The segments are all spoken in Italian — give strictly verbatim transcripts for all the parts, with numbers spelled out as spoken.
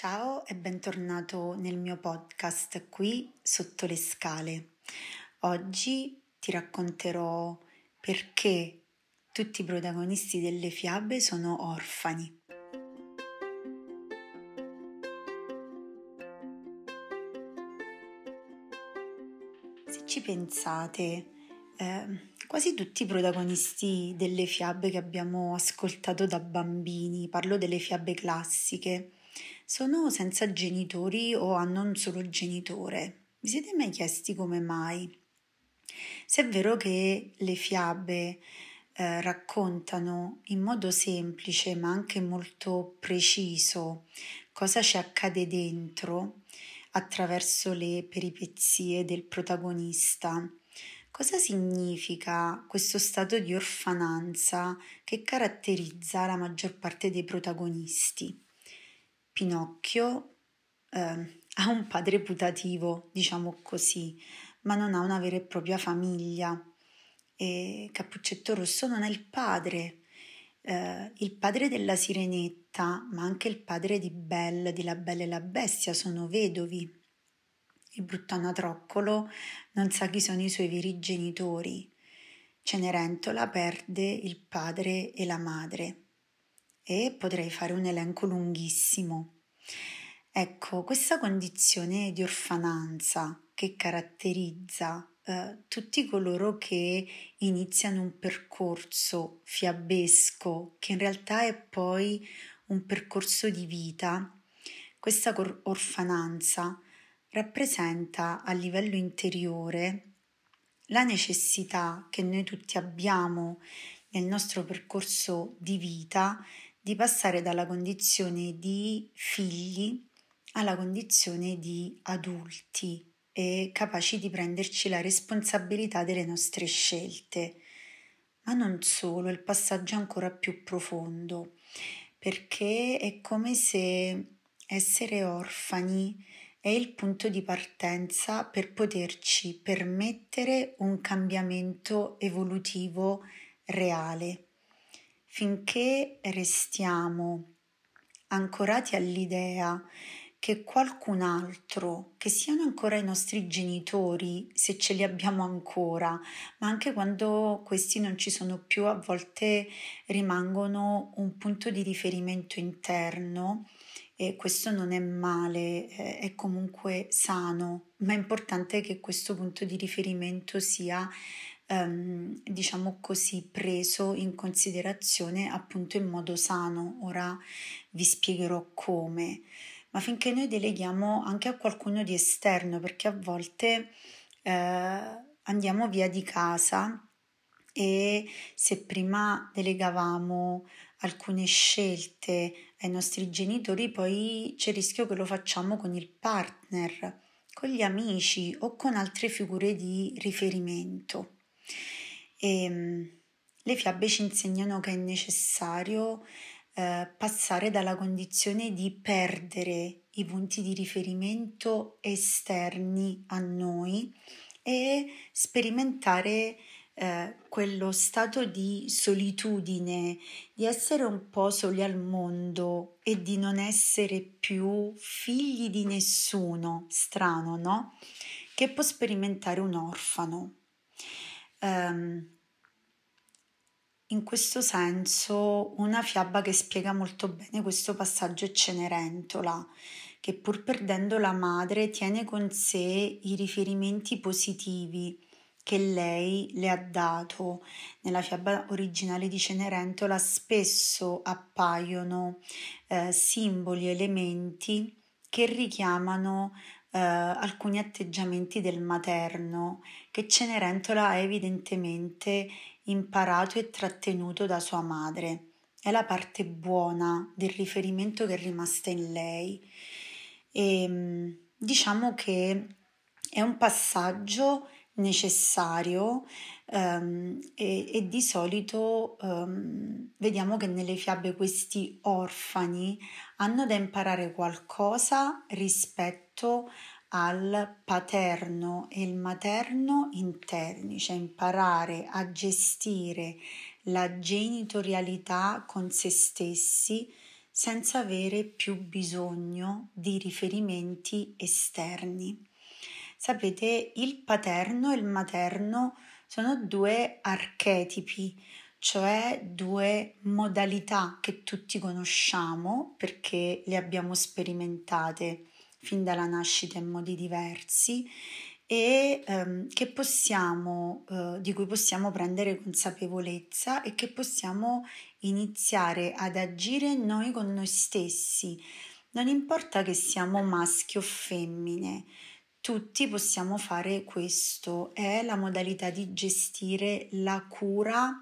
Ciao e bentornato nel mio podcast Qui Sotto le Scale. Oggi ti racconterò perché tutti i protagonisti delle fiabe sono orfani. Se ci pensate, eh, quasi tutti i protagonisti delle fiabe che abbiamo ascoltato da bambini, parlo delle fiabe classiche, sono senza genitori o hanno un solo genitore. Vi siete mai chiesti come mai? Se è vero che le fiabe eh, raccontano in modo semplice ma anche molto preciso cosa ci accade dentro attraverso le peripezie del protagonista, cosa significa questo stato di orfananza che caratterizza la maggior parte dei protagonisti? Pinocchio eh, ha un padre putativo, diciamo così, ma non ha una vera e propria famiglia. E Cappuccetto Rosso non è il padre, eh, il padre della Sirenetta, ma anche il padre di Belle, di La Bella e la Bestia, sono vedovi. Il brutto anatroccolo non sa chi sono i suoi veri genitori. Cenerentola perde il padre e la madre. E potrei fare un elenco lunghissimo. Ecco, questa condizione di orfananza che caratterizza eh, tutti coloro che iniziano un percorso fiabesco, che in realtà è poi un percorso di vita, questa cor- orfananza rappresenta a livello interiore la necessità che noi tutti abbiamo nel nostro percorso di vita di passare dalla condizione di figli alla condizione di adulti e capaci di prenderci la responsabilità delle nostre scelte. Ma non solo, il passaggio è ancora più profondo, perché è come se essere orfani è il punto di partenza per poterci permettere un cambiamento evolutivo reale. Finché restiamo ancorati all'idea che qualcun altro, che siano ancora i nostri genitori, se ce li abbiamo ancora, ma anche quando questi non ci sono più, a volte rimangono un punto di riferimento interno, e questo non è male, è comunque sano, ma è importante che questo punto di riferimento sia Um, diciamo così preso in considerazione appunto in modo sano. Ora vi spiegherò come, ma finché noi deleghiamo anche a qualcuno di esterno, perché a volte eh, andiamo via di casa e se prima delegavamo alcune scelte ai nostri genitori, poi c'è il rischio che lo facciamo con il partner, con gli amici o con altre figure di riferimento. E le fiabe ci insegnano che è necessario eh, passare dalla condizione di perdere i punti di riferimento esterni a noi e sperimentare eh, quello stato di solitudine, di essere un po' soli al mondo e di non essere più figli di nessuno, strano, no? Che può sperimentare un orfano. Um, in questo senso una fiaba che spiega molto bene questo passaggio è Cenerentola, che pur perdendo la madre tiene con sé i riferimenti positivi che lei le ha dato. Nella fiaba originale di Cenerentola spesso appaiono eh, simboli, elementi che richiamano Uh, alcuni atteggiamenti del materno che Cenerentola ha evidentemente imparato e trattenuto da sua madre. È la parte buona del riferimento che è rimasta in lei. E, diciamo che è un passaggio necessario um, e, e di solito um, vediamo che nelle fiabe questi orfani hanno da imparare qualcosa rispetto al paterno e il materno interni, cioè imparare a gestire la genitorialità con se stessi, senza avere più bisogno di riferimenti esterni. Sapete, il paterno e il materno sono due archetipi, cioè due modalità che tutti conosciamo perché le abbiamo sperimentate fin dalla nascita in modi diversi e ehm, che possiamo, eh, di cui possiamo prendere consapevolezza e che possiamo iniziare ad agire noi con noi stessi. Non importa che siamo maschi o femmine, tutti possiamo fare questo, è la modalità di gestire la cura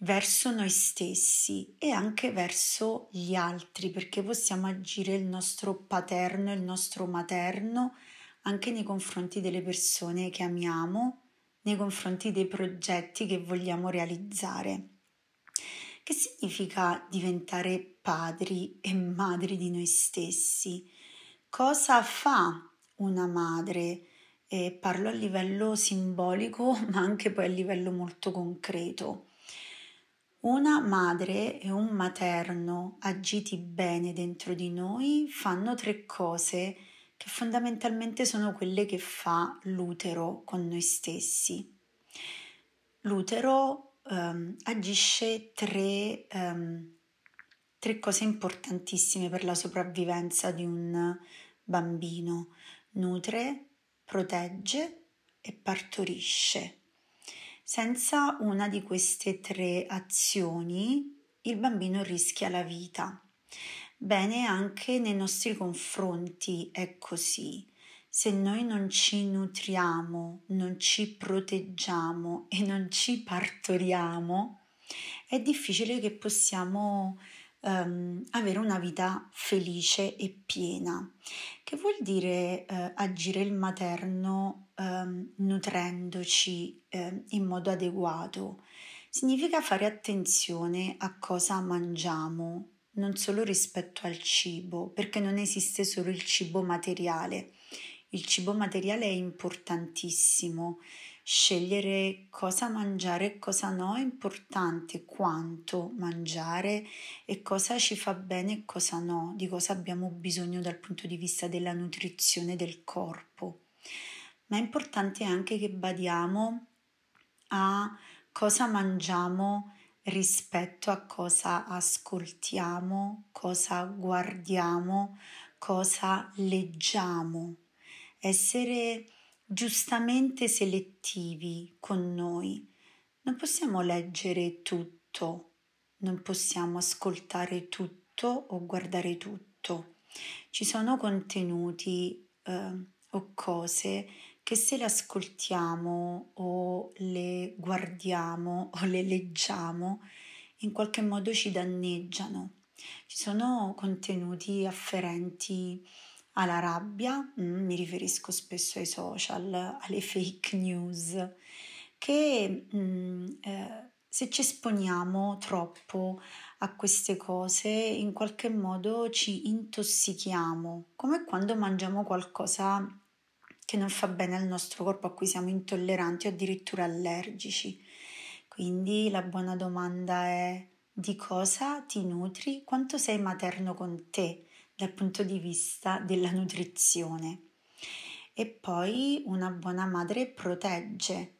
verso noi stessi e anche verso gli altri, perché possiamo agire il nostro paterno e il nostro materno anche nei confronti delle persone che amiamo, nei confronti dei progetti che vogliamo realizzare. Che significa diventare padri e madri di noi stessi? Cosa fa una madre? E parlo a livello simbolico, ma anche poi a livello molto concreto. Una madre e un materno agiti bene dentro di noi fanno tre cose che fondamentalmente sono quelle che fa l'utero con noi stessi. L'utero ehm, agisce tre, ehm, tre cose importantissime per la sopravvivenza di un bambino: nutre, protegge e partorisce. Senza una di queste tre azioni il bambino rischia la vita. Bene, anche nei nostri confronti è così. Se noi non ci nutriamo, non ci proteggiamo e non ci partoriamo, è difficile che possiamo Um, avere una vita felice e piena. Che vuol dire uh, agire il materno um, nutrendoci um, in modo adeguato? Significa fare attenzione a cosa mangiamo, non solo rispetto al cibo, perché non esiste solo il cibo materiale. Il cibo materiale è importantissimo. Scegliere cosa mangiare e cosa no è importante, quanto mangiare e cosa ci fa bene e cosa no, di cosa abbiamo bisogno dal punto di vista della nutrizione del corpo. Ma è importante anche che badiamo a cosa mangiamo rispetto a cosa ascoltiamo, cosa guardiamo, cosa leggiamo. Essere giustamente selettivi con noi. Non possiamo leggere tutto, non possiamo ascoltare tutto o guardare tutto. Ci sono contenuti eh, o cose che se le ascoltiamo o le guardiamo o le leggiamo in qualche modo ci danneggiano. Ci sono contenuti afferenti alla rabbia, mi riferisco spesso ai social, alle fake news, che se ci esponiamo troppo a queste cose in qualche modo ci intossichiamo, come quando mangiamo qualcosa che non fa bene al nostro corpo, a cui siamo intolleranti o addirittura allergici. Quindi la buona domanda è: di cosa ti nutri? Quanto sei materno con te dal punto di vista della nutrizione? E poi una buona madre protegge.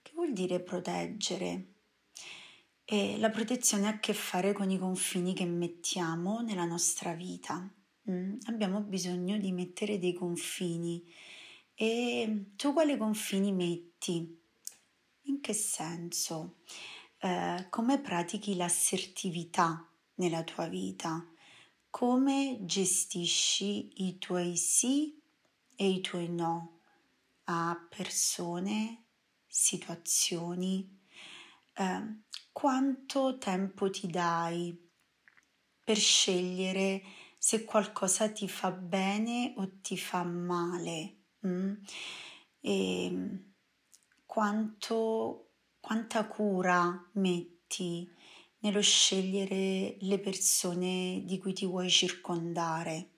Che vuol dire proteggere? E la protezione ha a che fare con i confini che mettiamo nella nostra vita. Mm? Abbiamo bisogno di mettere dei confini. E tu quali confini metti? In che senso? Eh, come pratichi l'assertività nella tua vita? Come gestisci i tuoi sì e i tuoi no a persone, situazioni? Eh, quanto tempo ti dai per scegliere se qualcosa ti fa bene o ti fa male? Mm? E quanto, quanta cura metti nello scegliere le persone di cui ti vuoi circondare?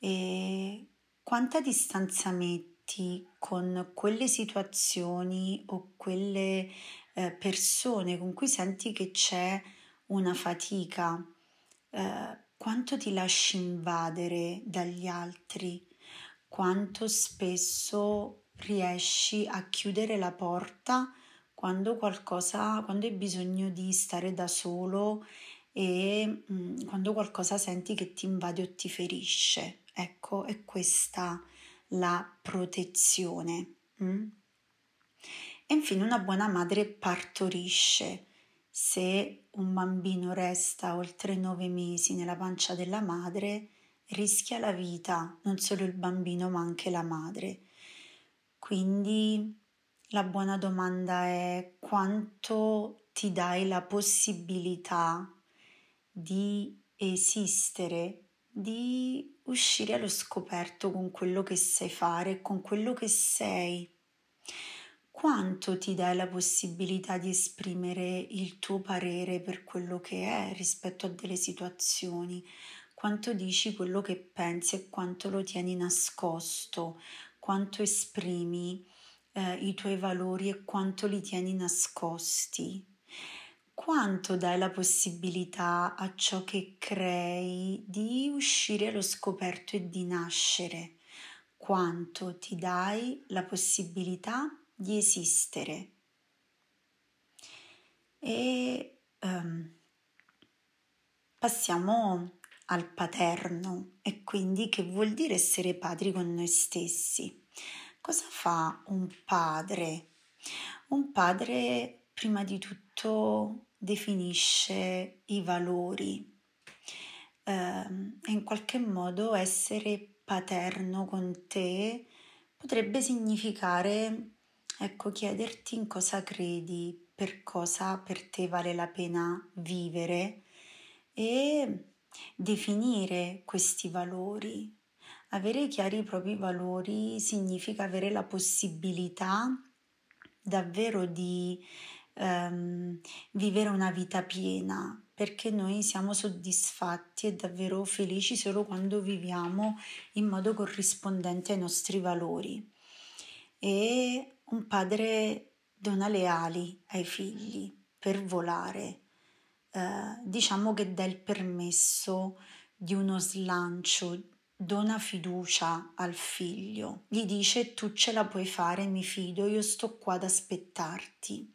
E quanta distanza metti con quelle situazioni o quelle eh, persone con cui senti che c'è una fatica, eh, quanto ti lasci invadere dagli altri, quanto spesso riesci a chiudere la porta quando qualcosa, quando hai bisogno di stare da solo e mh, quando qualcosa senti che ti invade o ti ferisce. Ecco, è questa la protezione. Mm? E infine, una buona madre partorisce. Se un bambino resta oltre nove mesi nella pancia della madre, rischia la vita, non solo il bambino ma anche la madre. Quindi la buona domanda è: quanto ti dai la possibilità di esistere, di uscire allo scoperto con quello che sai fare, con quello che sei? Quanto ti dai la possibilità di esprimere il tuo parere per quello che è rispetto a delle situazioni? Quanto dici quello che pensi e quanto lo tieni nascosto? Quanto esprimi eh, i tuoi valori e quanto li tieni nascosti? Quanto dai la possibilità a ciò che crei di uscire allo scoperto e di nascere? Quanto ti dai la possibilità di esistere? E um, passiamo al paterno, e quindi che vuol dire essere padri con noi stessi. Cosa fa un padre? Un padre prima di tutto definisce i valori, um, e in qualche modo essere paterno con te potrebbe significare, ecco, chiederti in cosa credi, per cosa per te vale la pena vivere e definire questi valori. Avere chiari i propri valori significa avere la possibilità davvero di ehm, vivere una vita piena, perché noi siamo soddisfatti e davvero felici solo quando viviamo in modo corrispondente ai nostri valori. E un padre dona le ali ai figli per volare, eh, diciamo che dà il permesso di uno slancio, dona fiducia al figlio, gli dice: tu ce la puoi fare, mi fido, io sto qua ad aspettarti.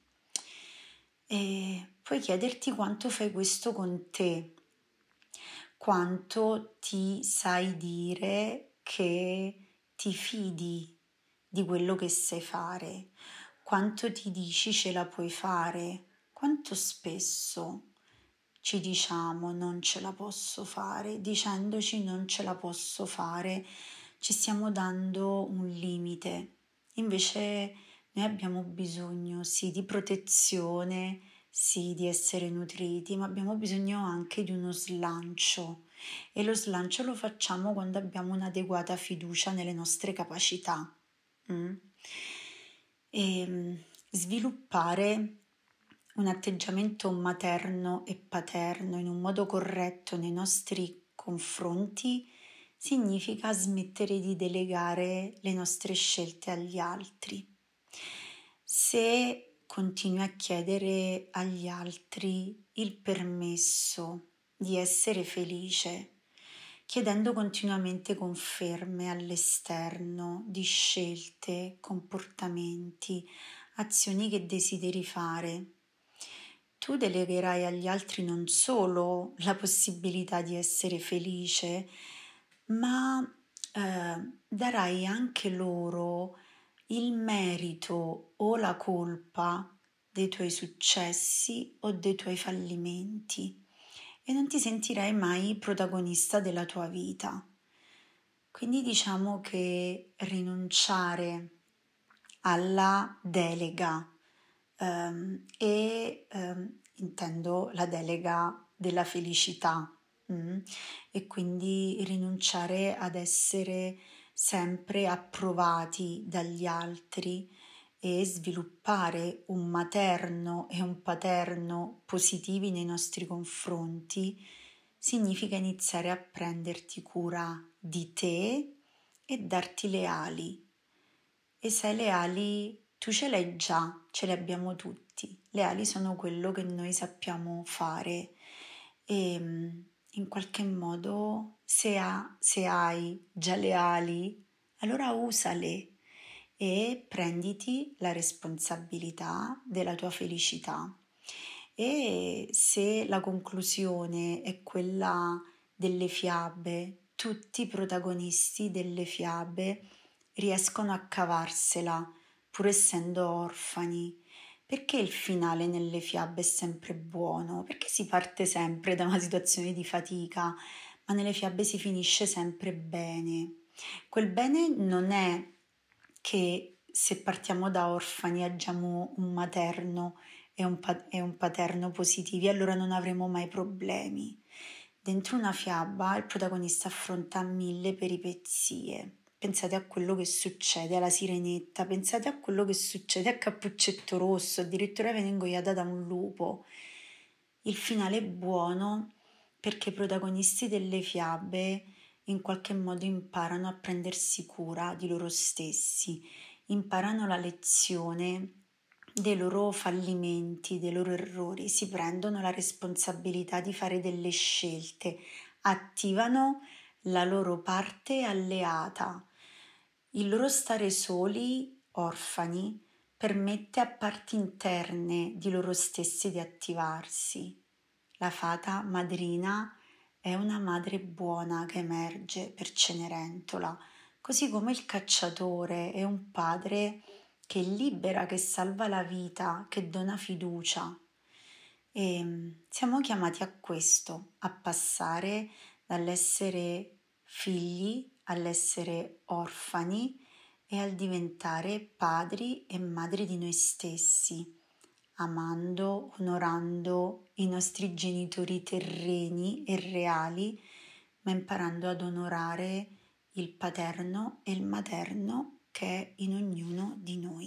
E puoi chiederti quanto fai questo con te, quanto ti sai dire che ti fidi di quello che sai fare, quanto ti dici ce la puoi fare, quanto spesso ci diciamo non ce la posso fare, dicendoci non ce la posso fare ci stiamo dando un limite. Invece noi abbiamo bisogno sì di protezione, sì di essere nutriti, ma abbiamo bisogno anche di uno slancio, e lo slancio lo facciamo quando abbiamo un'adeguata fiducia nelle nostre capacità. Mm. E sviluppare un atteggiamento materno e paterno in un modo corretto nei nostri confronti significa smettere di delegare le nostre scelte agli altri. Se continui a chiedere agli altri il permesso di essere felice, chiedendo continuamente conferme all'esterno di scelte, comportamenti, azioni che desideri fare, tu delegherai agli altri non solo la possibilità di essere felice, ma eh, darai anche loro il merito o la colpa dei tuoi successi o dei tuoi fallimenti. E non ti sentirai mai protagonista della tua vita. Quindi diciamo che rinunciare alla delega, um, e um, intendo la delega della felicità, mm? e quindi rinunciare ad essere sempre approvati dagli altri e sviluppare un materno e un paterno positivi nei nostri confronti significa iniziare a prenderti cura di te e darti le ali. E se le ali tu ce le hai già, ce le abbiamo tutti. Le ali sono quello che noi sappiamo fare, e, in qualche modo, se, ha, se hai già le ali, allora usale e prenditi la responsabilità della tua felicità. E se la conclusione è quella delle fiabe, tutti i protagonisti delle fiabe riescono a cavarsela, pur essendo orfani. Perché il finale nelle fiabe è sempre buono? Perché si parte sempre da una situazione di fatica, ma nelle fiabe si finisce sempre bene. Quel bene non è che se partiamo da orfani agiamo un materno e un, pa- e un paterno positivi, allora non avremo mai problemi. Dentro una fiaba il protagonista affronta mille peripezie. Pensate a quello che succede alla Sirenetta, pensate a quello che succede a Cappuccetto Rosso, addirittura viene ingoiata da un lupo. Il finale è buono perché i protagonisti delle fiabe in qualche modo imparano a prendersi cura di loro stessi, imparano la lezione dei loro fallimenti, dei loro errori, si prendono la responsabilità di fare delle scelte, attivano la loro parte alleata. Il loro stare soli, orfani, permette a parti interne di loro stessi di attivarsi. La fata madrina è una madre buona che emerge per Cenerentola, così come il cacciatore è un padre che libera, che salva la vita, che dona fiducia. E siamo chiamati a questo, a passare dall'essere figli all'essere orfani e al diventare padri e madri di noi stessi, amando, onorando i nostri genitori terreni e reali, ma imparando ad onorare il paterno e il materno che è in ognuno di noi.